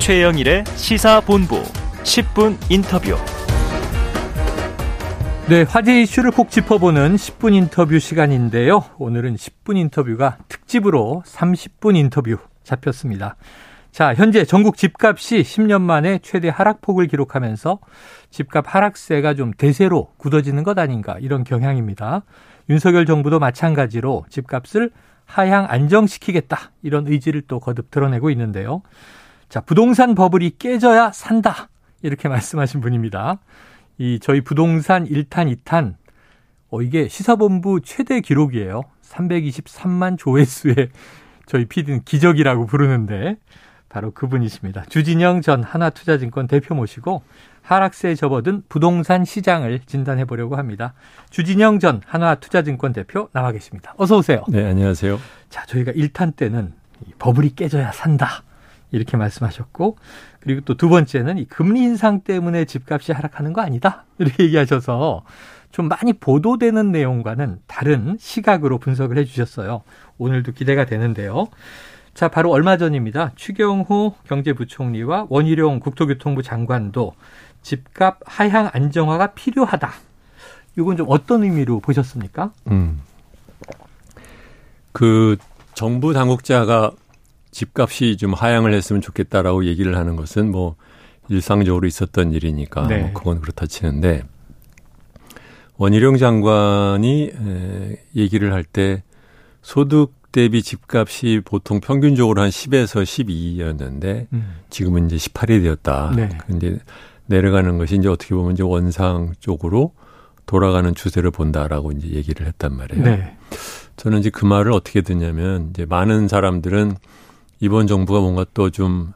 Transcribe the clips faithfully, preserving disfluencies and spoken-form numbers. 최영일의 시사본부 십 분 인터뷰. 네, 화제 이슈를 콕 짚어보는 십 분 인터뷰 시간인데요. 오늘은 십 분 인터뷰가 특집으로 삼십 분 인터뷰 잡혔습니다. 자, 현재 전국 집값이 십 년 만에 최대 하락폭을 기록하면서 집값 하락세가 좀 대세로 굳어지는 것 아닌가, 이런 경향입니다. 윤석열 정부도 마찬가지로 집값을 하향 안정시키겠다, 이런 의지를 또 거듭 드러내고 있는데요. 자, 부동산 버블이 깨져야 산다, 이렇게 말씀하신 분입니다. 이 저희 부동산 일 탄, 이 탄, 어, 이게 시사본부 최대 기록이에요. 삼백이십삼만 조회수의 저희 피디는 기적이라고 부르는데 바로 그분이십니다. 주진영 전 한화투자증권 대표 모시고 하락세에 접어든 부동산 시장을 진단해 보려고 합니다. 주진영 전 한화투자증권 대표 나와 계십니다. 어서 오세요. 네, 안녕하세요. 자, 저희가 일 탄 때는 버블이 깨져야 산다, 이렇게 말씀하셨고, 그리고 또 두 번째는 이 금리 인상 때문에 집값이 하락하는 거 아니다, 이렇게 얘기하셔서 좀 많이 보도되는 내용과는 다른 시각으로 분석을 해 주셨어요. 오늘도 기대가 되는데요. 자, 바로 얼마 전입니다. 추경호 경제부총리와 원희룡 국토교통부 장관도 집값 하향 안정화가 필요하다, 이건 좀 어떤 의미로 보셨습니까? 음. 그 정부 당국자가 집값이 좀 하향을 했으면 좋겠다라고 얘기를 하는 것은 뭐 일상적으로 있었던 일이니까 네. 뭐 그건 그렇다 치는데, 원희룡 장관이 얘기를 할 때 소득 대비 집값이 보통 평균적으로 한 십에서 십이였는데 음. 지금은 이제 십팔이 되었다. 네. 그런데 내려가는 것이 이제 어떻게 보면 이제 원상 쪽으로 돌아가는 추세를 본다라고 이제 얘기를 했단 말이에요. 네. 저는 이제 그 말을 어떻게 듣냐면, 이제 많은 사람들은 이번 정부가 뭔가 또 좀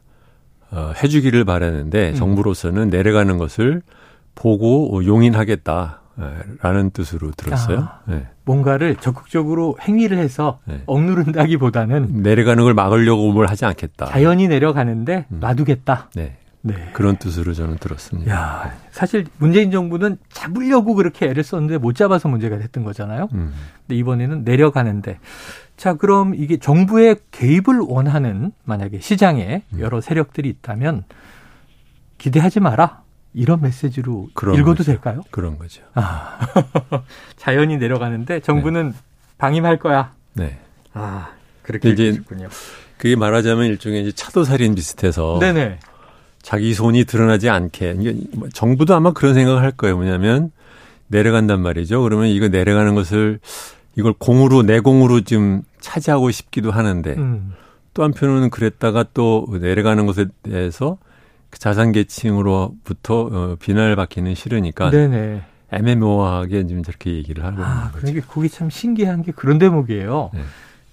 어, 해주기를 바라는데 음. 정부로서는 내려가는 것을 보고 용인하겠다, 라는 뜻으로 들었어요. 아, 네. 뭔가를 적극적으로 행위를 해서 네. 억누른다기보다는 내려가는 걸 막으려고 뭘 하지 않겠다. 자연히 내려가는데 음. 놔두겠다. 네. 네. 그런 뜻으로 저는 들었습니다. 야, 사실 문재인 정부는 잡으려고 그렇게 애를 썼는데 못 잡아서 문제가 됐던 거잖아요. 음. 근데 이번에는 내려가는데, 자, 그럼 이게 정부의 개입을 원하는, 만약에 시장에 음. 여러 세력들이 있다면 기대하지 마라, 이런 메시지로 읽어도 거죠. 될까요? 그런 거죠. 아, 자연히 내려가는데 정부는 네. 방임할 거야. 네. 아, 그렇게 얘기했군요. 그게 말하자면 일종의 이제 차도살인 비슷해서 네네. 자기 손이 드러나지 않게. 정부도 아마 그런 생각을 할 거예요. 뭐냐면 내려간단 말이죠. 그러면 이거 내려가는 것을 이걸 공으로, 내공으로 좀 차지하고 싶기도 하는데 음. 또 한편으로는 그랬다가 또 내려가는 것에 대해서 자산 계층으로부터 비난을 받기는 싫으니까 네네. 애매모호하게 지금 저렇게 얘기를 하고 아, 있는 거죠. 그게 그게 참 신기한 게 그런 대목이에요. 네.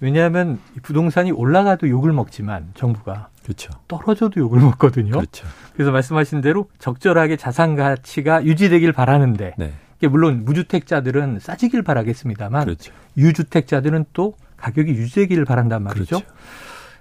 왜냐하면 부동산이 올라가도 욕을 먹지만 정부가 그렇죠. 떨어져도 욕을 먹거든요. 그렇죠. 그래서 말씀하신 대로 적절하게 자산 가치가 유지되길 바라는데 네. 물론 무주택자들은 싸지길 바라겠습니다만 그렇죠. 유주택자들은 또 가격이 유지되기를 바란단 말이죠.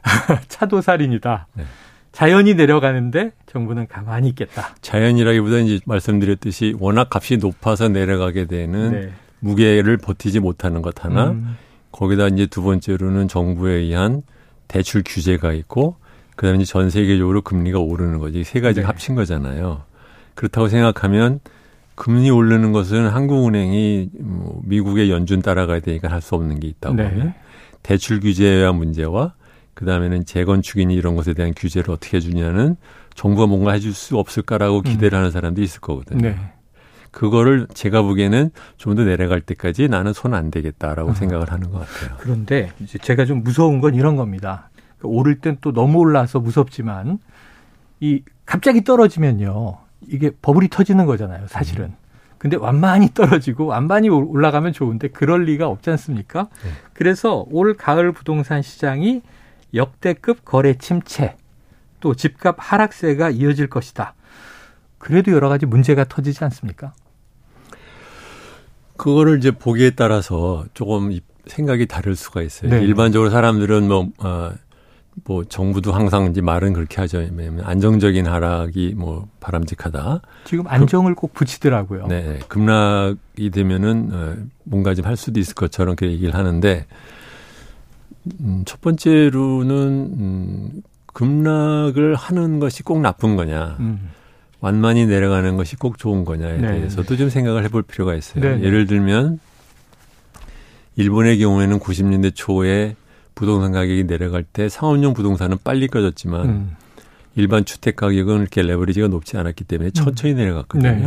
그렇죠. 차도살인이다. 네. 자연이 내려가는데 정부는 가만히 있겠다. 자연이라기보다 이제 말씀드렸듯이 워낙 값이 높아서 내려가게 되는 네. 무게를 버티지 못하는 것 하나, 음. 거기다 이제 두 번째로는 정부에 의한 대출 규제가 있고, 그다음에 전 세계적으로 금리가 오르는 거지. 세 가지가 네. 합친 거잖아요. 그렇다고 생각하면 금리 오르는 것은 한국은행이 미국의 연준 따라가야 되니까 할 수 없는 게 있다고 네. 하면 대출 규제와 문제와 그다음에는 재건축이니 이런 것에 대한 규제를 어떻게 해주냐는 정부가 뭔가 해줄 수 없을까라고 기대를 음. 하는 사람도 있을 거거든요. 네. 그거를 제가 보기에는 좀 더 내려갈 때까지 나는 손 안 대겠다라고 음. 생각을 하는 것 같아요. 그런데 이제 제가 좀 무서운 건 이런 겁니다. 오를 땐 또 너무 올라서 무섭지만 이 갑자기 떨어지면요, 이게 버블이 터지는 거잖아요, 사실은. 음. 근데 완만히 떨어지고 완만히 올라가면 좋은데 그럴 리가 없지 않습니까? 네. 그래서 올 가을 부동산 시장이 역대급 거래 침체, 또 집값 하락세가 이어질 것이다. 그래도 여러 가지 문제가 터지지 않습니까? 그거를 이제 보기에 따라서 조금 생각이 다를 수가 있어요. 네. 일반적으로 사람들은 뭐, 어, 뭐 정부도 항상 이제 말은 그렇게 하죠. 안정적인 하락이 뭐 바람직하다. 지금 안정을 그, 꼭 붙이더라고요. 네, 급락이 되면은 어, 뭔가 좀 할 수도 있을 것처럼 그렇게 얘기를 하는데. 음, 첫 번째로는 음, 급락을 하는 것이 꼭 나쁜 거냐, 음. 완만히 내려가는 것이 꼭 좋은 거냐에 네. 대해서도 좀 생각을 해볼 필요가 있어요. 네. 예를 들면 일본의 경우에는 구십 년대 초에 부동산 가격이 내려갈 때 상업용 부동산은 빨리 꺼졌지만 음. 일반 주택 가격은 이렇게 레버리지가 높지 않았기 때문에 천천히 음. 내려갔거든요. 네.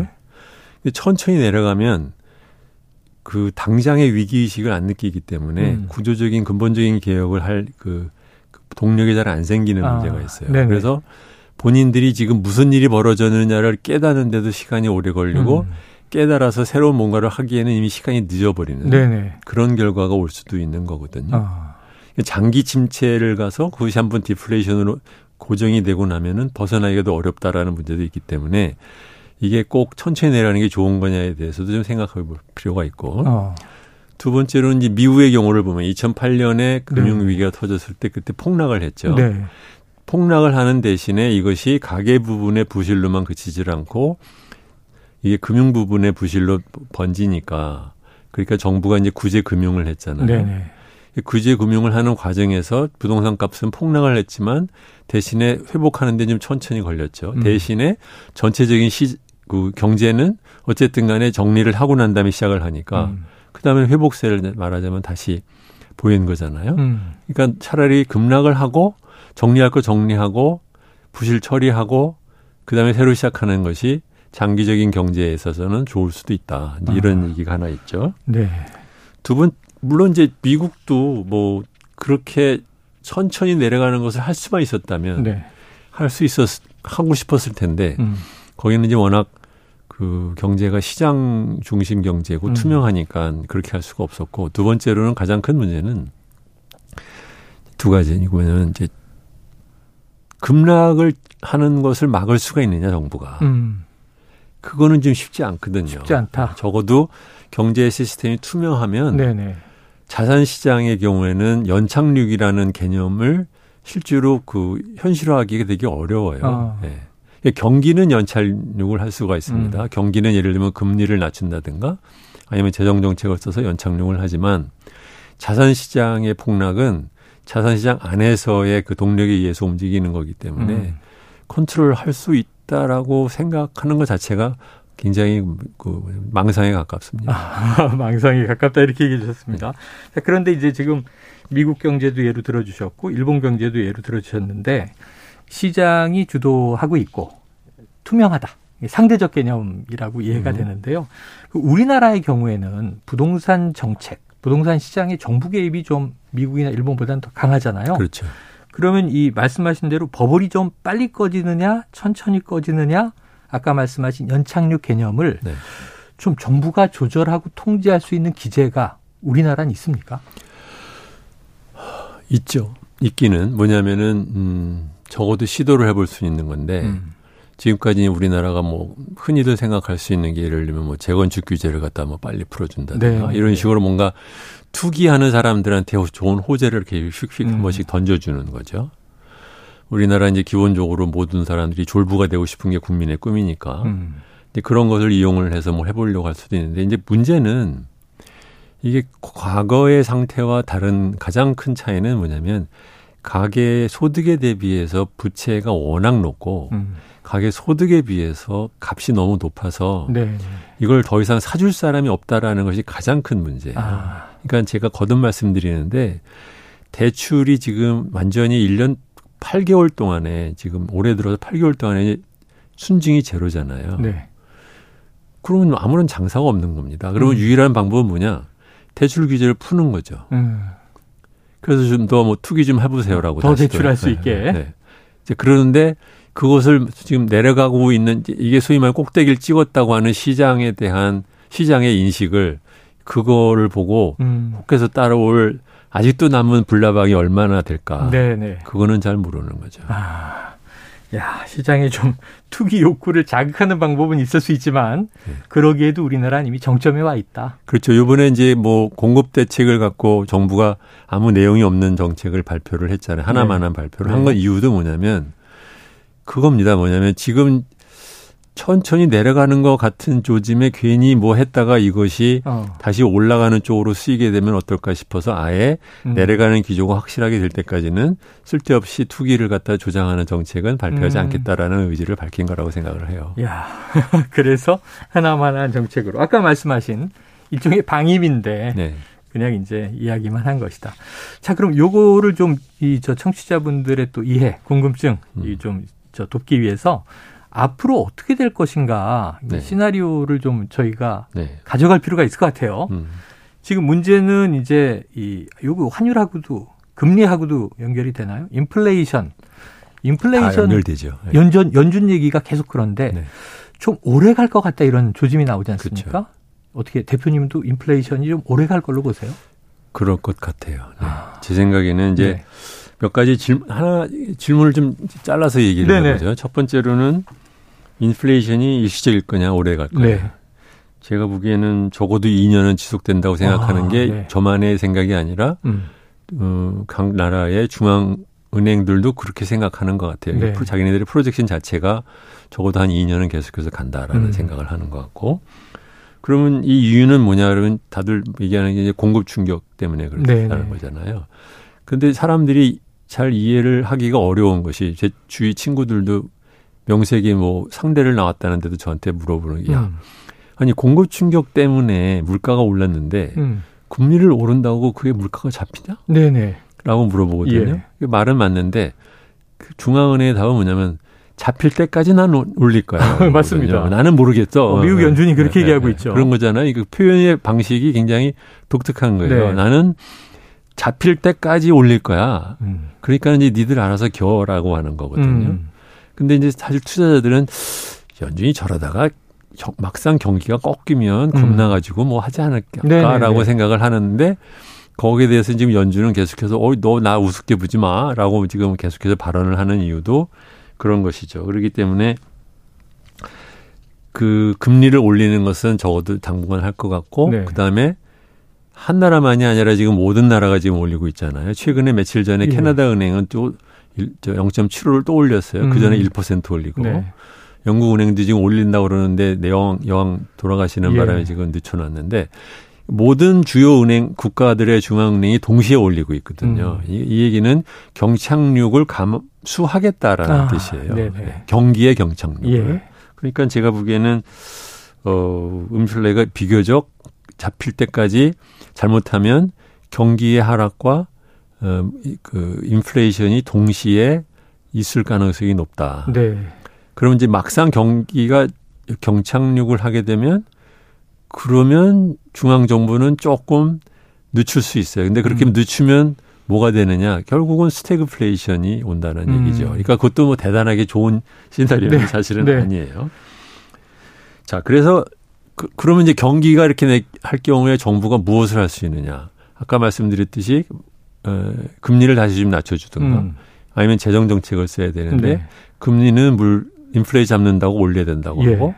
근데 천천히 내려가면 그 당장의 위기의식을 안 느끼기 때문에 음. 구조적인 근본적인 개혁을 할 그 동력이 잘 안 생기는 아, 문제가 있어요. 네네. 그래서 본인들이 지금 무슨 일이 벌어졌느냐를 깨닫는데도 시간이 오래 걸리고 음. 깨달아서 새로운 뭔가를 하기에는 이미 시간이 늦어버리는 네네. 그런 결과가 올 수도 있는 거거든요. 아. 장기 침체를 가서 그것이 한번 디플레이션으로 고정이 되고 나면은 벗어나기도 어렵다라는 문제도 있기 때문에 이게 꼭 천천히 내려가는 게 좋은 거냐에 대해서도 좀 생각해 볼 필요가 있고 어. 두 번째로는 이제 미국의 경우를 보면 이천팔 년에 금융위기가 네. 터졌을 때 그때 폭락을 했죠. 네. 폭락을 하는 대신에 이것이 가계 부분의 부실로만 그치질 않고 이게 금융 부분의 부실로 번지니까 그러니까 정부가 이제 구제 금융을 했잖아요. 네. 구제 금융을 하는 과정에서 부동산 값은 폭락을 했지만 대신에 회복하는 데 좀 천천히 걸렸죠. 음. 대신에 전체적인 시, 그 경제는 어쨌든 간에 정리를 하고 난 다음에 시작을 하니까 음. 그다음에 회복세를 말하자면 다시 보인 거잖아요. 음. 그러니까 차라리 급락을 하고 정리할 거 정리하고 부실 처리하고 그다음에 새로 시작하는 것이 장기적인 경제에 있어서는 좋을 수도 있다. 이제 이런 아. 얘기가 하나 있죠. 네. 두 분. 물론 이제 미국도 뭐 그렇게 천천히 내려가는 것을 할 수만 있었다면 네. 할 수 있었 하고 싶었을 텐데 음. 거기는 이제 워낙 그 경제가 시장 중심 경제고 음. 투명하니까 그렇게 할 수가 없었고 두 번째로는 가장 큰 문제는 두 가지 이거는 이제 급락을 하는 것을 막을 수가 있느냐 정부가 음. 그거는 좀 쉽지 않거든요. 쉽지 않다. 적어도 경제 시스템이 투명하면. 네네. 자산 시장의 경우에는 연착륙이라는 개념을 실제로 그 현실화하기가 되게 어려워요. 아. 네. 경기는 연착륙을 할 수가 있습니다. 음. 경기는 예를 들면 금리를 낮춘다든가 아니면 재정 정책을 써서 연착륙을 하지만 자산 시장의 폭락은 자산 시장 안에서의 그 동력에 의해서 움직이는 거기 때문에 음. 컨트롤할 수 있다라고 생각하는 것 자체가 굉장히 그 망상에 가깝습니다. 아, 망상에 가깝다 이렇게 얘기해 주셨습니다. 네. 자, 그런데 이제 지금 미국 경제도 예로 들어주셨고 일본 경제도 예로 들어주셨는데 시장이 주도하고 있고 투명하다. 상대적 개념이라고 이해가 음. 되는데요. 우리나라의 경우에는 부동산 정책, 부동산 시장의 정부 개입이 좀 미국이나 일본보다는 더 강하잖아요. 그렇죠. 그러면 이 말씀하신 대로 버블이 좀 빨리 꺼지느냐 천천히 꺼지느냐 아까 말씀하신 연착륙 개념을 네. 좀 정부가 조절하고 통제할 수 있는 기제가 우리나라는 있습니까? 있죠. 있기는 뭐냐면은 음, 적어도 시도를 해볼 수 있는 건데 음. 지금까지 우리나라가 뭐 흔히들 생각할 수 있는 게 예를 들면 뭐 재건축 규제를 갖다 뭐 빨리 풀어준다든가 네. 이런 식으로 뭔가 투기하는 사람들한테 좋은 호재를 이렇게 휙휙 한 음. 번씩 던져주는 거죠. 우리나라 이제 기본적으로 모든 사람들이 졸부가 되고 싶은 게 국민의 꿈이니까 음. 이제 그런 것을 이용을 해서 뭐 해보려고 할 수도 있는데 이제 문제는 이게 과거의 상태와 다른 가장 큰 차이는 뭐냐면 가계 소득에 대비해서 부채가 워낙 높고 음. 가계 소득에 비해서 값이 너무 높아서 네. 이걸 더 이상 사줄 사람이 없다라는 것이 가장 큰 문제예요. 아. 그러니까 제가 거듭 말씀드리는데 대출이 지금 완전히 일 년 팔 개월 동안에 지금 올해 들어서 팔 개월 동안에 순증이 제로잖아요. 네. 그러면 아무런 장사가 없는 겁니다. 그러면 음. 유일한 방법은 뭐냐? 대출 규제를 푸는 거죠. 음. 그래서 좀 더 뭐 투기 좀 해보세요라고. 더 대출할 수 있게. 네. 이제 그러는데 그것을 지금 내려가고 있는 이게 소위 말하는 꼭대기를 찍었다고 하는 시장에 대한 시장의 인식을 그거를 보고 음. 혹해서 따라올 아직도 남은 불나방이 얼마나 될까? 네네. 그거는 잘 모르는 거죠. 아, 야 시장에 좀 투기 욕구를 자극하는 방법은 있을 수 있지만 네. 그러기에도 우리나라는 이미 정점에 와 있다. 그렇죠. 이번에 이제 뭐 공급 대책을 갖고 정부가 아무 내용이 없는 정책을 발표를 했잖아요. 하나만한 네. 발표를 네. 한 건 이유도 뭐냐면 그겁니다. 뭐냐면 지금 천천히 내려가는 것 같은 조짐에 괜히 뭐 했다가 이것이 어. 다시 올라가는 쪽으로 쓰이게 되면 어떨까 싶어서 아예 음. 내려가는 기조가 확실하게 될 때까지는 쓸데없이 투기를 갖다 조장하는 정책은 발표하지 음. 않겠다라는 의지를 밝힌 거라고 생각을 해요. 야, 그래서 하나만한 정책으로 아까 말씀하신 일종의 방임인데 네. 그냥 이제 이야기만 한 것이다. 자, 그럼 요거를 좀 이 저 청취자분들의 또 이해, 궁금증 이 좀 저 돕기 위해서. 앞으로 어떻게 될 것인가 네. 시나리오를 좀 저희가 네. 가져갈 필요가 있을 것 같아요. 음. 지금 문제는 이제 이 요거 환율하고도 금리하고도 연결이 되나요? 인플레이션, 인플레이션 연결되죠. 네. 연준 연준 얘기가 계속 그런데 네. 좀 오래 갈 것 같다 이런 조짐이 나오지 않습니까? 그렇죠. 어떻게 대표님도 인플레이션이 좀 오래 갈 걸로 보세요? 그럴 것 같아요. 네. 아. 제 생각에는 이제. 네. 몇 가지 질문, 하나, 질문을 좀 잘라서 얘기를 네네. 해보죠. 첫 번째로는 인플레이션이 일시적일 거냐, 오래 갈 거냐. 네. 제가 보기에는 적어도 이 년은 지속된다고 생각하는 아, 게 네. 저만의 생각이 아니라 음. 어, 각 나라의 중앙은행들도 그렇게 생각하는 것 같아요. 네. 자기네들의 프로젝션 자체가 적어도 한 이 년은 계속해서 간다라는 음. 생각을 하는 것 같고. 그러면 이 이유는 뭐냐, 그러면 다들 얘기하는 게 이제 공급 충격 때문에 그렇다는 거잖아요. 근데 사람들이 잘 이해를 하기가 어려운 것이 제 주위 친구들도 명색이 뭐 상대를 나왔다는데도 저한테 물어보는 게 음. 아니 공급 충격 때문에 물가가 올랐는데 음. 금리를 오른다고 그게 물가가 잡히냐? 네네. 라고 물어보거든요. 예. 말은 맞는데 중앙은행의 답은 뭐냐면 잡힐 때까지 난 올릴 거야. 맞습니다. 나는 모르겠어. 어, 미국 연준이 그렇게 네, 얘기하고 네, 있죠. 그런 거잖아요. 그 표현의 방식이 굉장히 독특한 거예요. 네. 나는 잡힐 때까지 올릴 거야. 음. 그러니까 이제 니들 알아서 겨라고 하는 거거든요. 음. 근데 이제 사실 투자자들은 연준이 저러다가 막상 경기가 꺾이면 겁나가지고 음. 뭐 하지 않을까라고 생각을 하는데 거기에 대해서 지금 연준은 계속해서 어, 너 나 우습게 보지 마라고 지금 계속해서 발언을 하는 이유도 그런 것이죠. 그렇기 때문에 그 금리를 올리는 것은 적어도 당분간 할 것 같고 네. 그다음에 한 나라만이 아니라 지금 모든 나라가 지금 올리고 있잖아요. 최근에 며칠 전에 캐나다 은행은 또 영 점 칠오를 또 올렸어요. 그 전에 일 퍼센트 올리고. 네. 영국 은행도 지금 올린다고 그러는데 여왕, 여왕 돌아가시는 예. 바람에 지금 늦춰놨는데 모든 주요 은행, 국가들의 중앙은행이 동시에 올리고 있거든요. 음. 이, 이 얘기는 경착륙을 감수하겠다라는 아, 뜻이에요. 네. 경기의 경착륙. 예. 그러니까 제가 보기에는 어, 인플레가 비교적 잡힐 때까지 잘못하면 경기의 하락과 어, 그 인플레이션이 동시에 있을 가능성이 높다. 네. 그럼 이제 막상 경기가 경착륙을 하게 되면 그러면 중앙 정부는 조금 늦출 수 있어요. 근데 그렇게 음. 늦추면 뭐가 되느냐? 결국은 스태그플레이션이 온다는 음. 얘기죠. 그러니까 그것도 뭐 대단하게 좋은 시나리오는 네. 사실은 네. 아니에요. 자, 그래서. 그, 그러면 이제 경기가 이렇게 할 경우에 정부가 무엇을 할 수 있느냐. 아까 말씀드렸듯이 어, 금리를 다시 좀 낮춰주든가 음. 아니면 재정정책을 써야 되는데 네. 금리는 물 인플레이 잡는다고 올려야 된다고 예. 하고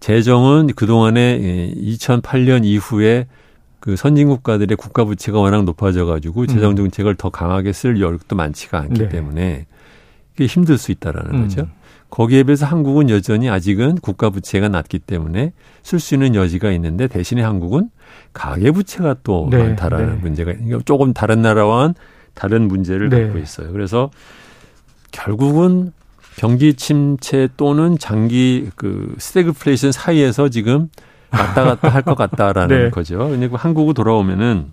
재정은 그동안에 이천팔 년 이후에 그 선진국가들의 국가부채가 워낙 높아져 가지고 재정정책을 음. 더 강하게 쓸 여력도 많지가 않기 네. 때문에 그게 힘들 수 있다라는 음. 거죠. 거기에 비해서 한국은 여전히 아직은 국가부채가 낮기 때문에 쓸 수 있는 여지가 있는데 대신에 한국은 가계부채가 또 네, 많다라는 네. 문제가 조금 다른 나라와는 다른 문제를 네. 갖고 있어요. 그래서 결국은 경기 침체 또는 장기 그 스태그플레이션 사이에서 지금 왔다 갔다 할 것 같다라는 네. 거죠. 왜냐하면 한국으로 돌아오면은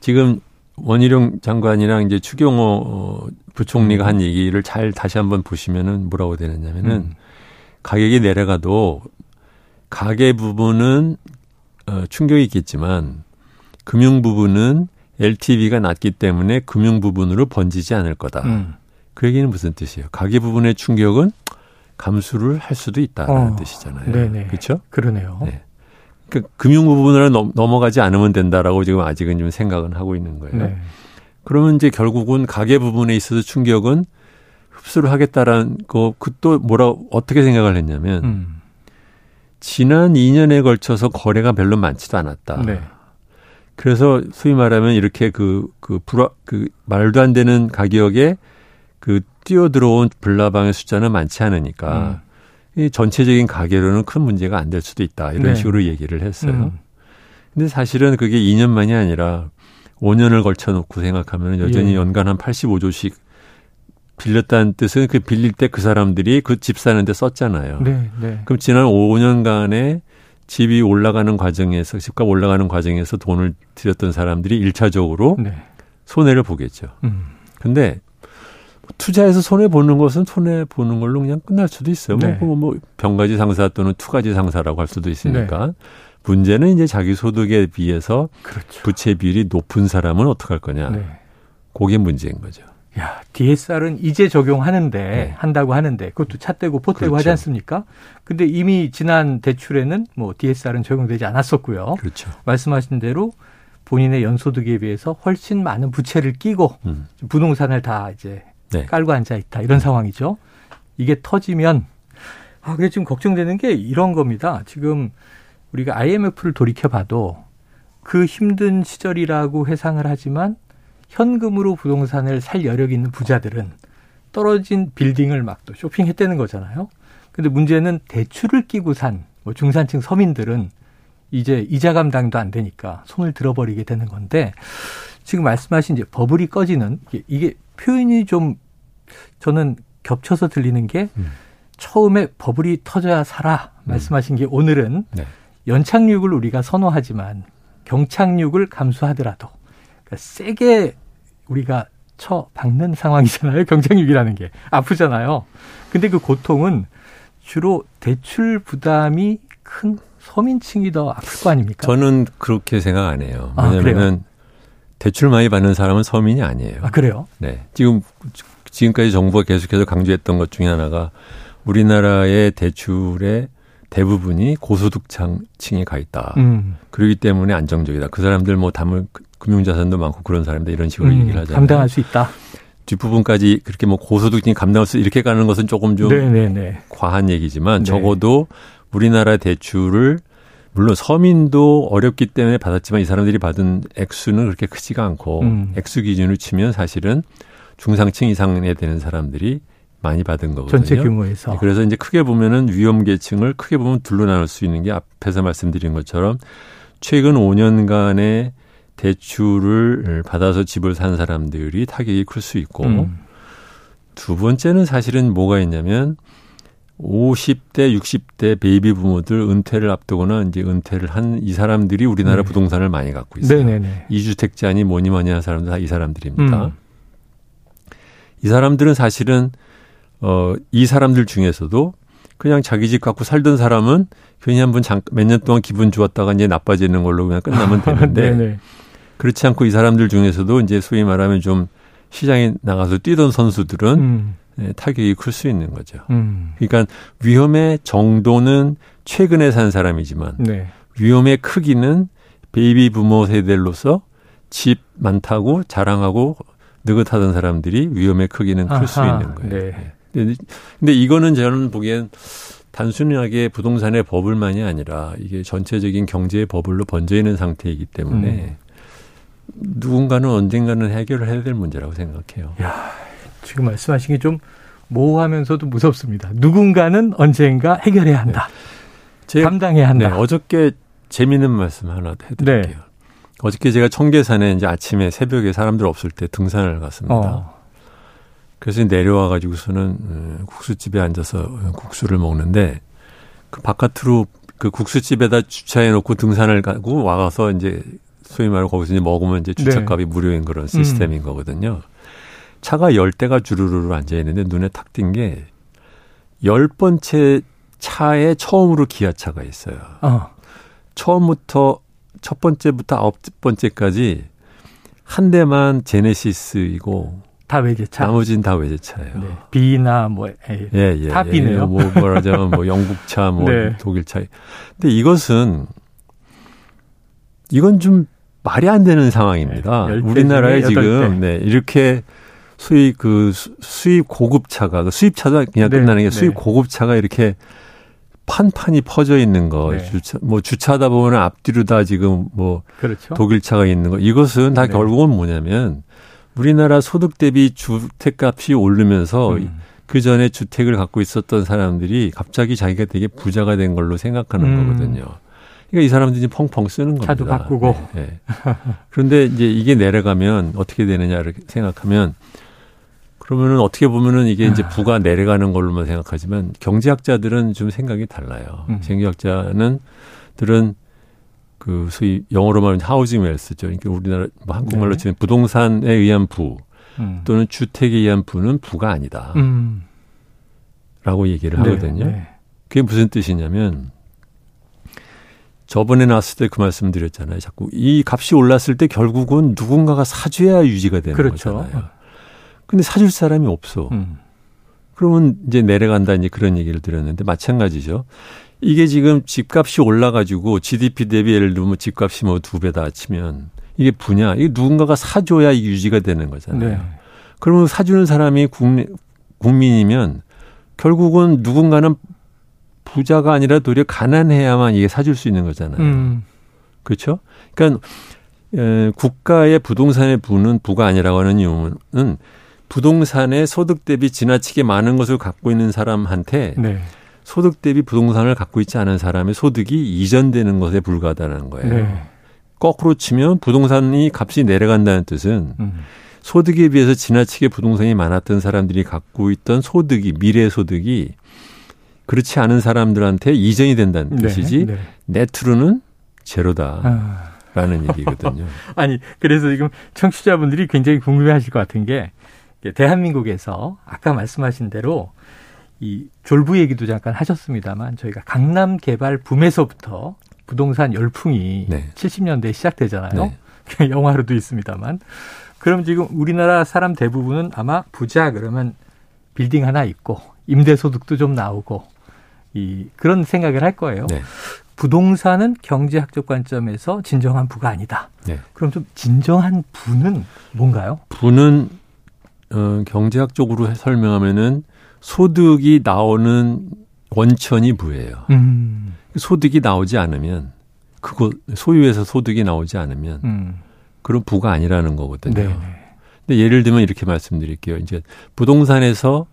지금 원희룡 장관이랑 이제 추경호 부총리가 한 얘기를 잘 다시 한번 보시면은 뭐라고 되느냐면은 음. 가격이 내려가도 가계 부분은 어, 충격이 있겠지만 금융 부분은 엘티브이가 낮기 때문에 금융 부분으로 번지지 않을 거다. 음. 그 얘기는 무슨 뜻이에요? 가계 부분의 충격은 감수를 할 수도 있다라는 어, 뜻이잖아요. 네네. 그렇죠? 그러네요. 네. 그 금융 부분으로 넘어가지 않으면 된다라고 지금 아직은 좀 생각은 하고 있는 거예요. 네. 그러면 이제 결국은 가계 부분에 있어서 충격은 흡수를 하겠다라는 거, 그 또 뭐라 어떻게 생각을 했냐면 음. 지난 이 년에 걸쳐서 거래가 별로 많지도 않았다. 네. 그래서 소위 말하면 이렇게 그, 그 불화, 그 말도 안 되는 가격에 그 뛰어들어온 불나방의 숫자는 많지 않으니까 음. 이 전체적인 가계로는 큰 문제가 안 될 수도 있다. 이런 네. 식으로 얘기를 했어요. 음. 근데 사실은 그게 이 년만이 아니라 오 년을 걸쳐놓고 생각하면 여전히 예. 연간 한 팔십오조씩 빌렸다는 뜻은 그 빌릴 때 그 사람들이 그 집 사는 데 썼잖아요. 네, 네. 그럼 지난 오 년간의 집이 올라가는 과정에서 집값 올라가는 과정에서 돈을 들였던 사람들이 일차적으로 네. 손해를 보겠죠. 근데 음. 투자해서 손해보는 것은 손해보는 걸로 그냥 끝날 수도 있어요. 네. 뭐, 뭐 병가지 상사 또는 투가지 상사라고 할 수도 있으니까. 네. 문제는 이제 자기 소득에 비해서 그렇죠. 부채 비율이 높은 사람은 어떻게 할 거냐. 네. 그게 문제인 거죠. 야, 디에스알은 이제 적용하는데 네. 한다고 하는데 그것도 차 떼고 포 떼고 그렇죠. 하지 않습니까? 근데 이미 지난 대출에는 뭐 디에스알은 적용되지 않았었고요. 그렇죠. 말씀하신 대로 본인의 연소득에 비해서 훨씬 많은 부채를 끼고 음. 부동산을 다 이제 네. 깔고 앉아 있다 이런 음. 상황이죠. 이게 터지면 아, 근데 지금 걱정되는 게 이런 겁니다. 지금 우리가 아이엠에프를 돌이켜봐도 그 힘든 시절이라고 회상을 하지만 현금으로 부동산을 살 여력이 있는 부자들은 떨어진 빌딩을 막 또 쇼핑했다는 거잖아요. 근데 문제는 대출을 끼고 산 뭐 중산층 서민들은 이제 이자 감당도 안 되니까 손을 들어버리게 되는 건데 지금 말씀하신 이제 버블이 꺼지는 이게, 이게 표현이 좀 저는 겹쳐서 들리는 게 음. 처음에 버블이 터져야 살아 말씀하신 음. 게 오늘은 네. 연착륙을 우리가 선호하지만 경착륙을 감수하더라도 그러니까 세게 우리가 쳐박는 상황이잖아요. 경착륙이라는 게 아프잖아요. 근데 그 고통은 주로 대출 부담이 큰 서민층이 더 아플 거 아닙니까? 저는 그렇게 생각 안 해요. 왜냐하면 아, 대출 많이 받는 사람은 서민이 아니에요. 아, 그래요? 네. 지금, 지금까지 정부가 계속해서 강조했던 것 중에 하나가 우리나라의 대출의 대부분이 고소득층에 가 있다. 음. 그러기 때문에 안정적이다. 그 사람들 뭐 담을 금융자산도 많고 그런 사람들 이런 식으로 음, 얘기를 하잖아요. 감당할 수 있다. 뒷부분까지 그렇게 뭐 고소득층이 감당할 수 이렇게 가는 것은 조금 좀 네네네. 과한 얘기지만 네. 적어도 우리나라 대출을 물론 서민도 어렵기 때문에 받았지만 이 사람들이 받은 액수는 그렇게 크지가 않고 음. 액수 기준으로 치면 사실은 중상층 이상에 되는 사람들이 많이 받은 거거든요. 전체 규모에서. 그래서 이제 크게 보면은 위험 계층을 크게 보면 둘로 나눌 수 있는 게 앞에서 말씀드린 것처럼 최근 오 년간의 대출을 받아서 집을 산 사람들이 타격이 클 수 있고 음. 두 번째는 사실은 뭐가 있냐면 오십 대, 육십 대 베이비 부모들 은퇴를 앞두거나 이제 은퇴를 한 이 사람들이 우리나라 네. 부동산을 많이 갖고 있어요. 네네네. 이주택자니 뭐니 뭐니 하는 사람들 다 이 사람들입니다. 음. 이 사람들은 사실은 어, 이 사람들 중에서도 그냥 자기 집 갖고 살던 사람은 괜히 한번 몇 년 동안 기분 좋았다가 이제 나빠지는 걸로 그냥 끝나면 되는데 그렇지 않고 이 사람들 중에서도 이제 소위 말하면 좀 시장에 나가서 뛰던 선수들은 음. 네, 타격이 클 수 있는 거죠. 음. 그러니까 위험의 정도는 최근에 산 사람이지만 네. 위험의 크기는 베이비 부모 세대로서 집 많다고 자랑하고 느긋하던 사람들이 위험의 크기는 클 수 있는 거예요. 네. 네. 근데 이거는 저는 보기엔 단순하게 부동산의 버블만이 아니라 이게 전체적인 경제의 버블로 번져 있는 상태이기 때문에 음. 누군가는 언젠가는 해결을 해야 될 문제라고 생각해요. 야, 지금 말씀하신 게 좀 모호하면서도 무섭습니다. 누군가는 언젠가 해결해야 한다. 네. 감당해야 한다. 네, 어저께 재미있는 말씀 하나 해드릴게요. 네. 어저께 제가 청계산에 이제 아침에 새벽에 사람들 없을 때 등산을 갔습니다. 어. 그래서 내려와가지고서는 국수집에 앉아서 국수를 먹는데 그 바깥으로 그 국수집에다 주차해놓고 등산을 가고 와서 이제 소위 말하고 거기서 이제 먹으면 이제 주차값이 네. 무료인 그런 시스템인 음. 거거든요. 차가 열 대가 주르르 앉아있는데 눈에 탁 띈 게 열 번째 차에 처음으로 기아차가 있어요. 어. 처음부터 첫 번째부터 아홉 번째까지 한 대만 제네시스이고 다 외제차. 나머지는 다 외제차예요. 네. B나 뭐 A, 예, 예, 다 예, B네요. 뭐 뭐라자면 뭐 영국차, 뭐 네. 독일차. 근데 이것은 이건 좀 말이 안 되는 상황입니다. 네. 우리나라에 지금 네, 이렇게 수입 그 수입 고급차가 수입차도 그냥 네. 끝나는 게 수입 네. 고급차가 이렇게 판판이 퍼져 있는 거. 네. 주차, 뭐 주차하다 보면 앞뒤로 다 지금 뭐 그렇죠. 독일차가 있는 거. 이것은 다 네. 결국은 뭐냐면. 우리나라 소득 대비 주택값이 오르면서 음. 그 전에 주택을 갖고 있었던 사람들이 갑자기 자기가 되게 부자가 된 걸로 생각하는 음. 거거든요. 그러니까 이 사람들이 펑펑 쓰는 겁니다. 차도 바꾸고. 네, 네. 그런데 이제 이게 내려가면 어떻게 되느냐를 생각하면 그러면은 어떻게 보면은 이게 이제 부가 내려가는 걸로만 생각하지만 경제학자들은 좀 생각이 달라요. 음. 경제학자는 들은 그 소위 영어로 말하면 하우징 웰스죠. 그러니까 우리나라 뭐 한국말로 네. 치면 부동산에 의한 부 음. 또는 주택에 의한 부는 부가 아니다. 음. 라고 얘기를 하거든요. 네, 네. 그게 무슨 뜻이냐면 저번에 나왔을 때 그 말씀 드렸잖아요. 자꾸 이 값이 올랐을 때 결국은 누군가가 사줘야 유지가 되는 그렇죠. 거잖아요. 근데 사줄 사람이 없어. 음. 그러면 이제 내려간다 이제 그런 얘기를 드렸는데 마찬가지죠. 이게 지금 집값이 올라가지고 지디피 대비 예를 들면 집값이 뭐 두 배다 치면 이게 부냐? 이게 누군가가 사줘야 이게 유지가 되는 거잖아요. 네. 그러면 사주는 사람이 국민, 국민이면 결국은 누군가는 부자가 아니라 도리어 가난해야만 이게 사줄 수 있는 거잖아요. 음. 그렇죠? 그러니까 에, 국가의 부동산의 부는 부가 아니라고 하는 이유는 부동산의 소득 대비 지나치게 많은 것을 갖고 있는 사람한테 네. 소득 대비 부동산을 갖고 있지 않은 사람의 소득이 이전되는 것에 불과하다는 거예요. 네. 거꾸로 치면 부동산이 값이 내려간다는 뜻은 음. 소득에 비해서 지나치게 부동산이 많았던 사람들이 갖고 있던 소득이 미래 소득이 그렇지 않은 사람들한테 이전이 된다는 네, 뜻이지 네. 네트로는 제로다라는 아. 얘기거든요. 아니 그래서 지금 청취자분들이 굉장히 궁금해하실 것 같은 게 대한민국에서 아까 말씀하신 대로 이 졸부 얘기도 잠깐 하셨습니다만 저희가 강남 개발 붐에서부터 부동산 열풍이 네. 칠십 년대에 시작되잖아요. 네. 영화로도 있습니다만. 그럼 지금 우리나라 사람 대부분은 아마 부자 그러면 빌딩 하나 있고 임대소득도 좀 나오고 이 그런 생각을 할 거예요. 네. 부동산은 경제학적 관점에서 진정한 부가 아니다. 네. 그럼 좀 진정한 부는 뭔가요? 부는 어, 경제학적으로 설명하면은 소득이 나오는 원천이 부예요. 음. 소득이 나오지 않으면 그거 소유에서 소득이 나오지 않으면 음. 그런 부가 아니라는 거거든요. 네네. 근데 예를 들면 이렇게 말씀드릴게요. 이제 부동산에서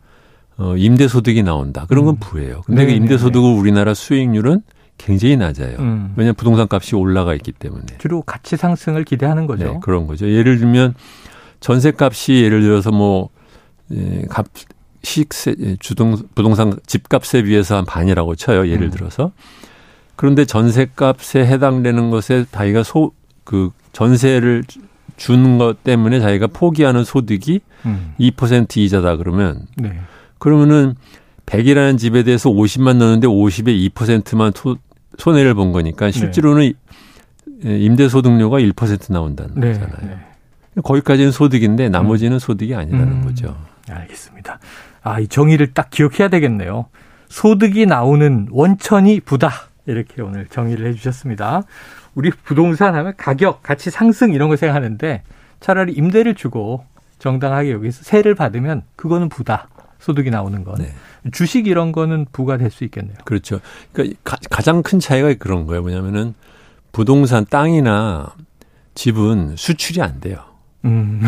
어, 임대 소득이 나온다. 그런 건 부예요. 근데 그 임대 소득은 우리나라 수익률은 굉장히 낮아요. 음. 왜냐하면 부동산 값이 올라가 있기 때문에. 주로 가치 상승을 기대하는 거죠. 네, 그런 거죠. 예를 들면 전세 값이 예를 들어서 뭐 예, 값 시세, 주동, 부동산 집값에 비해서 한 반이라고 쳐요. 예를 음. 들어서. 그런데 전세값에 해당되는 것에 자기가 소, 그 전세를 준 것 때문에 자기가 포기하는 소득이 음. 이 퍼센트 이자다 그러면 네. 그러면은 백이라는 집에 대해서 오십만 넣는데 오십에 이 퍼센트만 토, 손해를 본 거니까 실제로는 네. 임대소득료가 일 퍼센트 나온다는 네. 거잖아요. 네. 거기까지는 소득인데 나머지는 음. 소득이 아니라는 음. 거죠. 알겠습니다. 아, 이 정의를 딱 기억해야 되겠네요. 소득이 나오는 원천이 부다. 이렇게 오늘 정의를 해 주셨습니다. 우리 부동산 하면 가격, 가치 상승 이런 거 생각하는데 차라리 임대를 주고 정당하게 여기서 세를 받으면 그거는 부다. 소득이 나오는 건. 네. 주식 이런 거는 부가 될 수 있겠네요. 그렇죠. 그러니까 가, 가장 큰 차이가 그런 거예요. 뭐냐면은 부동산 땅이나 집은 수출이 안 돼요. 음.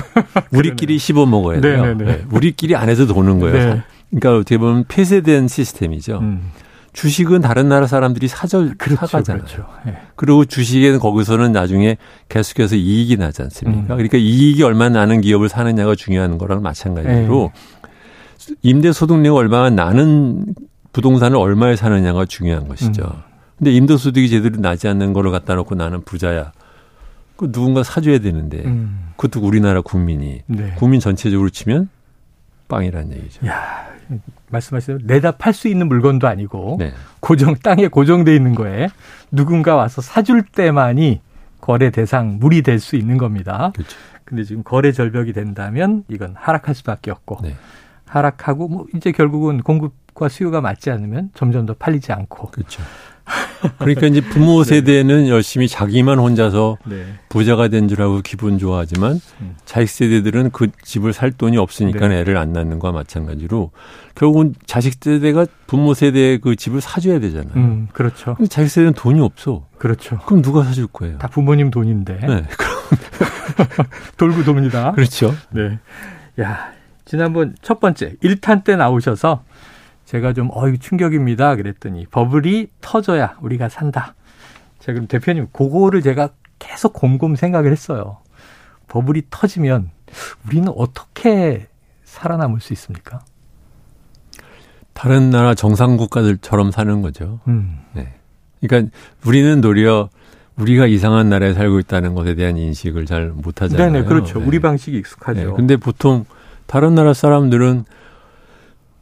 우리끼리 씹어 먹어야 돼요. 네네네. 네. 우리끼리 안에서 도는 거예요. 네. 그러니까 어떻게 보면 폐쇄된 시스템이죠. 음. 주식은 다른 나라 사람들이 사절, 그렇죠, 사가잖아요. 그렇죠. 네. 그리고 주식에는 거기서는 나중에 계속해서 이익이 나지 않습니까? 음. 그러니까 이익이 얼마나 나는 기업을 사느냐가 중요한 거랑 마찬가지로 에이. 임대소득료가 얼마나 나는 부동산을 얼마에 사느냐가 중요한 것이죠. 음. 근데 임대소득이 제대로 나지 않는 거를 갖다 놓고 나는 부자야. 그 누군가 사줘야 되는데 음. 그것도 우리나라 국민이 네. 국민 전체적으로 치면 빵이라는 얘기죠. 야, 말씀하신 대로 내다 팔 수 있는 물건도 아니고 네. 고정 땅에 고정돼 있는 거에 누군가 와서 사줄 때만이 거래 대상물이 될 수 있는 겁니다. 그렇죠. 근데 지금 거래 절벽이 된다면 이건 하락할 수밖에 없고 네. 하락하고 뭐 이제 결국은 공급과 수요가 맞지 않으면 점점 더 팔리지 않고. 그렇죠. 그러니까 이제 부모 세대는 네. 열심히 자기만 혼자서 네. 부자가 된 줄 알고 기분 좋아하지만 음. 자식 세대들은 그 집을 살 돈이 없으니까 네. 애를 안 낳는 거와 마찬가지로 결국은 자식 세대가 부모 세대의 그 집을 사줘야 되잖아요. 음, 그렇죠. 근데 자식 세대는 돈이 없어. 그렇죠. 그럼 누가 사줄 거예요? 다 부모님 돈인데. 네. 돌고 돕니다. 그렇죠. 네. 야, 지난번 첫 번째 일 탄 때 나오셔서 제가 좀 어이 충격입니다 그랬더니 버블이 터져야 우리가 산다. 자, 그럼 대표님 그거를 제가 계속 곰곰 생각을 했어요. 버블이 터지면 우리는 어떻게 살아남을 수 있습니까? 다른 나라 정상 국가들처럼 사는 거죠. 음. 네. 그러니까 우리는 도리어 우리가 이상한 나라에 살고 있다는 것에 대한 인식을 잘 못하잖아요. 네네, 그렇죠. 네. 우리 방식이 익숙하죠. 그런데 네. 보통 다른 나라 사람들은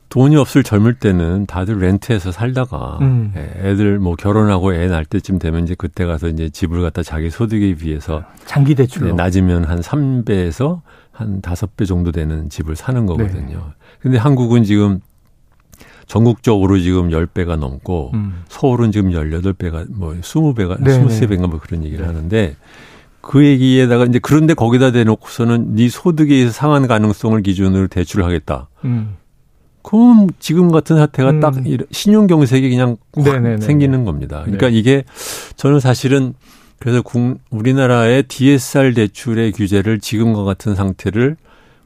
돈이 없을 젊을 때는 다들 렌트해서 살다가 음. 애들 뭐 결혼하고 애 낳을 때쯤 되면 이제 그때 가서 이제 집을 갖다 자기 소득에 비해서 장기 대출로 낮으면 한 세 배에서 한 다섯 배 정도 되는 집을 사는 거거든요. 그런데 네. 한국은 지금 전국적으로 지금 십 배가 넘고 음. 서울은 지금 열여덟 배가 뭐 이십 배가 네네. 이십삼 배인가 뭐 그런 얘기를 네네. 하는데 그 얘기에다가 이제 그런데 거기다 대놓고서는 네 소득에 의해서 상환 가능성을 기준으로 대출을 하겠다. 음. 그럼 지금 같은 사태가 음. 딱 신용 경색이 그냥 확 생기는 겁니다. 그러니까 네. 이게 저는 사실은 그래서 우리나라의 디에스알 대출의 규제를 지금과 같은 상태를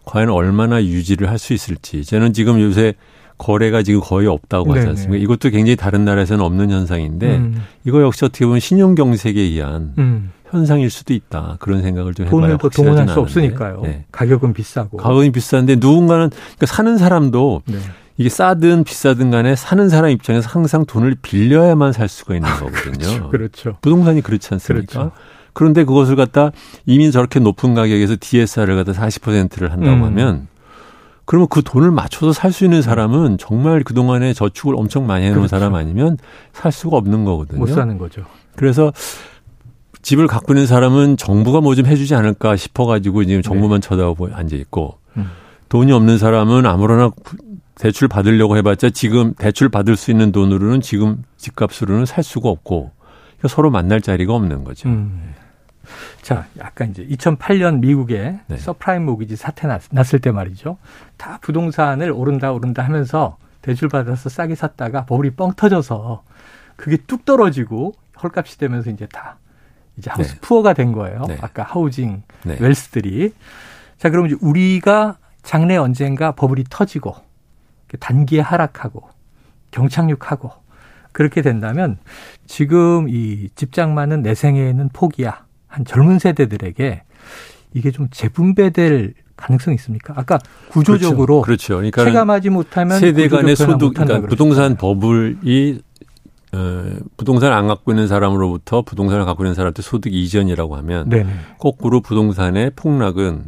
과연 얼마나 유지를 할 수 있을지. 저는 지금 요새 거래가 지금 거의 없다고 네네. 하지 않습니까? 이것도 굉장히 다른 나라에서는 없는 현상인데 음. 이거 역시 어떻게 보면 신용 경색에 의한 음. 현상일 수도 있다. 그런 생각을 좀 해봐야 확실하지 않은데. 돈을 동원할 수 없으니까요. 네. 가격은 비싸고. 가격은 비싼데 누군가는 그러니까 사는 사람도 네. 이게 싸든 비싸든 간에 사는 사람 입장에서 항상 돈을 빌려야만 살 수가 있는 거거든요. 그렇죠, 그렇죠. 부동산이 그렇지 않습니까? 그렇죠. 그런데 그것을 갖다 이미 저렇게 높은 가격에서 디에스알을 갖다 사십 퍼센트를 한다고 음. 하면 그러면 그 돈을 맞춰서 살 수 있는 사람은 정말 그동안에 저축을 엄청 많이 해놓은 그렇죠. 사람 아니면 살 수가 없는 거거든요. 못 사는 거죠. 그래서 집을 갖고 있는 사람은 정부가 뭐 좀 해주지 않을까 싶어가지고 지금 정부만 네. 쳐다보고 앉아있고 음. 돈이 없는 사람은 아무러나 대출 받으려고 해봤자 지금 대출 받을 수 있는 돈으로는 지금 집값으로는 살 수가 없고 그러니까 서로 만날 자리가 없는 거죠. 음. 자, 약간 이제 이천팔 년 미국에 네. 서프라임 모기지 사태 났, 났을 때 말이죠. 다 부동산을 오른다 오른다 하면서 대출 받아서 싸게 샀다가 버블이 뻥 터져서 그게 뚝 떨어지고 헐값이 되면서 이제 다 이제 하우스 네. 푸어가 된 거예요. 네. 아까 하우징 네. 웰스들이. 자, 그럼 이제 우리가 장래 언젠가 버블이 터지고 단기에 하락하고 경착륙하고 그렇게 된다면 지금 이 집장만은 내 생애에는 포기야. 한 젊은 세대들에게 이게 좀 재분배될 가능성이 있습니까? 아까 구조적으로 그렇죠. 그렇죠. 그러니까 체감하지 못하면 세대 간의 소득, 그러니까 부동산 버블이 어, 부동산 안 갖고 있는 사람으로부터 부동산을 갖고 있는 사람한테 소득 이전이라고 하면 네네. 거꾸로 부동산의 폭락은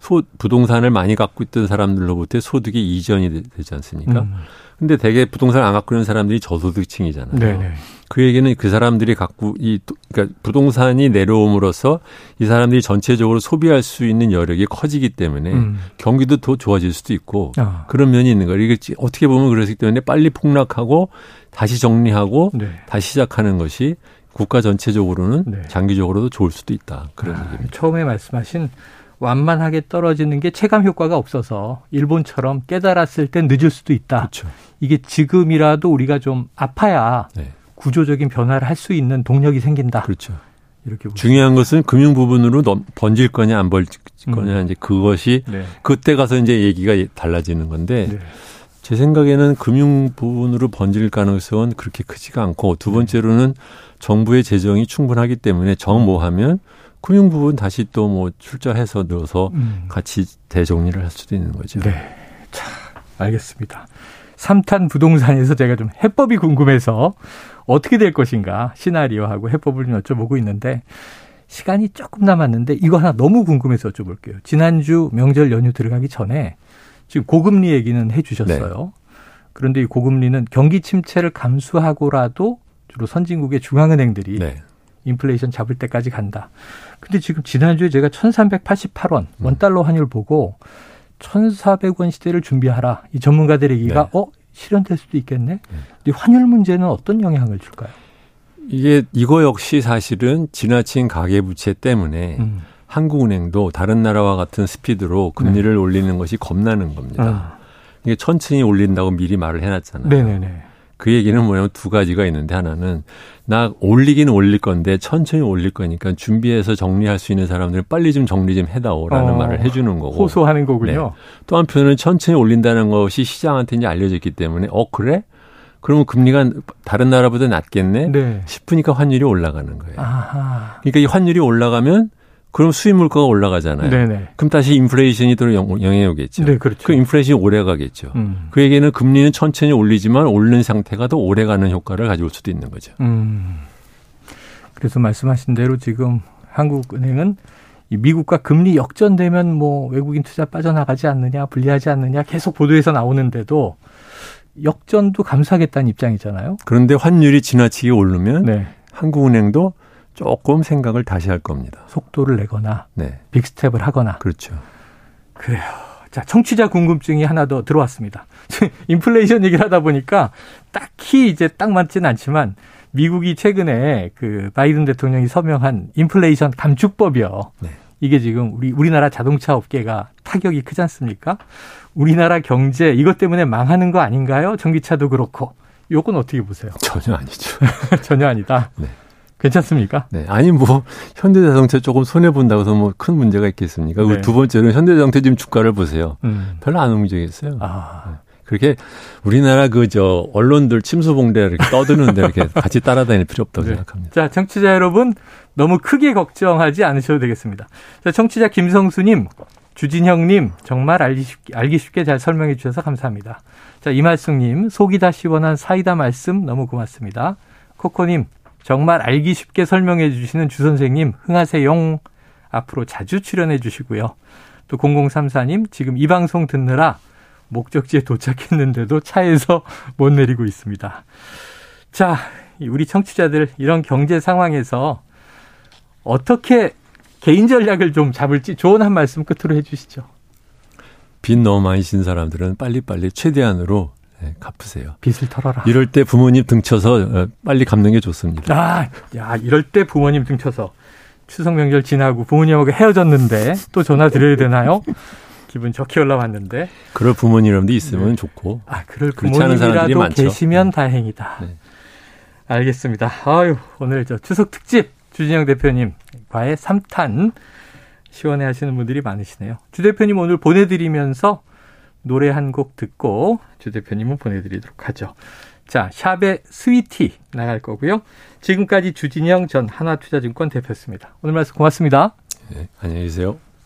소, 부동산을 많이 갖고 있던 사람들로부터 소득이 이전이 되지 않습니까? 음. 근데 대개 부동산을 안 갖고 있는 사람들이 저소득층이잖아요. 네네. 그 얘기는 그 사람들이 갖고 이 그러니까 부동산이 내려옴으로써 이 사람들이 전체적으로 소비할 수 있는 여력이 커지기 때문에 음. 경기도 더 좋아질 수도 있고 아. 그런 면이 있는 거예요. 이게 어떻게 보면 그렇기 때문에 빨리 폭락하고 다시 정리하고 네. 다시 시작하는 것이 국가 전체적으로는 네. 장기적으로도 좋을 수도 있다. 그런 아, 얘기입니다. 처음에 말씀하신 완만하게 떨어지는 게 체감 효과가 없어서 일본처럼 깨달았을 때 늦을 수도 있다. 그렇죠. 이게 지금이라도 우리가 좀 아파야 네. 구조적인 변화를 할 수 있는 동력이 생긴다. 그렇죠. 이렇게 중요한 것은 금융 부분으로 번질 거냐 안 번질 거냐 음. 이제 그것이 네. 그때 가서 이제 얘기가 달라지는 건데 네. 제 생각에는 금융 부분으로 번질 가능성은 그렇게 크지가 않고 두 번째로는 네. 정부의 재정이 충분하기 때문에 정모하면 금융 부분 다시 또 뭐 출자해서 넣어서 음. 같이 대정리를 할 수도 있는 거죠. 네. 자, 알겠습니다. 삼 탄 부동산에서 제가 좀 해법이 궁금해서 어떻게 될 것인가 시나리오하고 해법을 좀 여쭤보고 있는데 시간이 조금 남았는데 이거 하나 너무 궁금해서 여쭤볼게요. 지난주 명절 연휴 들어가기 전에 지금 고금리 얘기는 해 주셨어요. 네. 그런데 이 고금리는 경기 침체를 감수하고라도 주로 선진국의 중앙은행들이 네. 인플레이션 잡을 때까지 간다. 근데 지금 지난주에 제가 천삼백팔십팔 원 원달러 환율 보고 천사백 원 시대를 준비하라. 이 전문가들 얘기가 네. 어? 실현될 수도 있겠네. 네. 근데 환율 문제는 어떤 영향을 줄까요? 이게 이거 역시 사실은 지나친 가계부채 때문에 음. 한국은행도 다른 나라와 같은 스피드로 금리를 네. 올리는 것이 겁나는 겁니다. 아. 이게 천천히 올린다고 미리 말을 해놨잖아요. 네네네. 그 얘기는 뭐냐면 두 가지가 있는데, 하나는 나 올리긴 올릴 건데 천천히 올릴 거니까 준비해서 정리할 수 있는 사람들은 빨리 좀 정리 좀 해다오라는 어, 말을 해주는 거고. 호소하는 거군요. 네. 또 한편은 천천히 올린다는 것이 시장한테 이제 알려졌기 때문에 어 그래? 그러면 금리가 다른 나라보다 낮겠네? 네. 싶으니까 환율이 올라가는 거예요. 아하. 그러니까 이 환율이 올라가면 그럼 수입 물가가 올라가잖아요. 네네. 그럼 다시 인플레이션이 또 영향이 오겠죠. 네, 그렇죠. 그 인플레이션이 오래 가겠죠. 음. 그에게는 금리는 천천히 올리지만 오른 상태가 더 오래 가는 효과를 가져올 수도 있는 거죠. 음. 그래서 말씀하신 대로 지금 한국은행은 미국과 금리 역전되면 뭐 외국인 투자 빠져나가지 않느냐, 불리하지 않느냐 계속 보도에서 나오는데도 역전도 감수하겠다는 입장이잖아요. 그런데 환율이 지나치게 오르면 네. 한국은행도 조금 생각을 다시 할 겁니다. 속도를 내거나 네. 빅스텝을 하거나. 그렇죠. 그래요. 자, 청취자 궁금증이 하나 더 들어왔습니다. 인플레이션 얘기를 하다 보니까 딱히 이제 딱 맞지는 않지만 미국이 최근에 그 바이든 대통령이 서명한 인플레이션 감축법이요. 네. 이게 지금 우리 우리나라 자동차 업계가 타격이 크지 않습니까? 우리나라 경제 이것 때문에 망하는 거 아닌가요? 전기차도 그렇고. 요건 어떻게 보세요? 전혀 아니죠. 전혀 아니다. 네. 괜찮습니까? 네. 아니, 뭐, 현대자동차 조금 손해본다고 해서 뭐 큰 문제가 있겠습니까? 네. 두 번째는 현대자동차 지금 주가를 보세요. 음. 별로 안 움직였어요. 아. 네. 그렇게 우리나라 그, 저, 언론들 침수봉대 이렇게 떠드는데 이렇게 같이 따라다닐 필요 없다고 네. 생각합니다. 자, 청취자 여러분, 너무 크게 걱정하지 않으셔도 되겠습니다. 자, 청취자 김성수님, 주진형님, 정말 알기 쉽게, 알기 쉽게 잘 설명해 주셔서 감사합니다. 자, 이말숙님, 속이 다 시원한 사이다 말씀 너무 고맙습니다. 코코님, 정말 알기 쉽게 설명해 주시는 주 선생님 흥하세요. 앞으로 자주 출연해 주시고요. 또 공공삼사님 지금 이 방송 듣느라 목적지에 도착했는데도 차에서 못 내리고 있습니다. 자, 우리 청취자들 이런 경제 상황에서 어떻게 개인 전략을 좀 잡을지 조언 한 말씀 끝으로 해 주시죠. 빚 너무 많이 진 사람들은 빨리빨리 최대한으로 네, 갚으세요. 빚을 털어라. 이럴 때 부모님 등쳐서 빨리 갚는 게 좋습니다. 아, 야, 이럴 때 부모님 등쳐서 추석 명절 지나고 부모님하고 헤어졌는데 또 전화 드려야 되나요? 기분 좋게 올라왔는데. 그럴 부모님이라도 있으면 네. 좋고. 아, 그럴 부모님이라도 계시면 네. 다행이다. 네. 알겠습니다. 아유, 오늘 저 추석 특집 주진영 대표님과의 삼 탄 시원해하시는 분들이 많으시네요. 주 대표님 오늘 보내드리면서. 노래 한 곡 듣고 주 대표님은 보내드리도록 하죠. 자, 샵의 스위티 나갈 거고요. 지금까지 주진영 전 한화투자증권 대표였습니다. 오늘 말씀 고맙습니다. 네, 안녕히 계세요.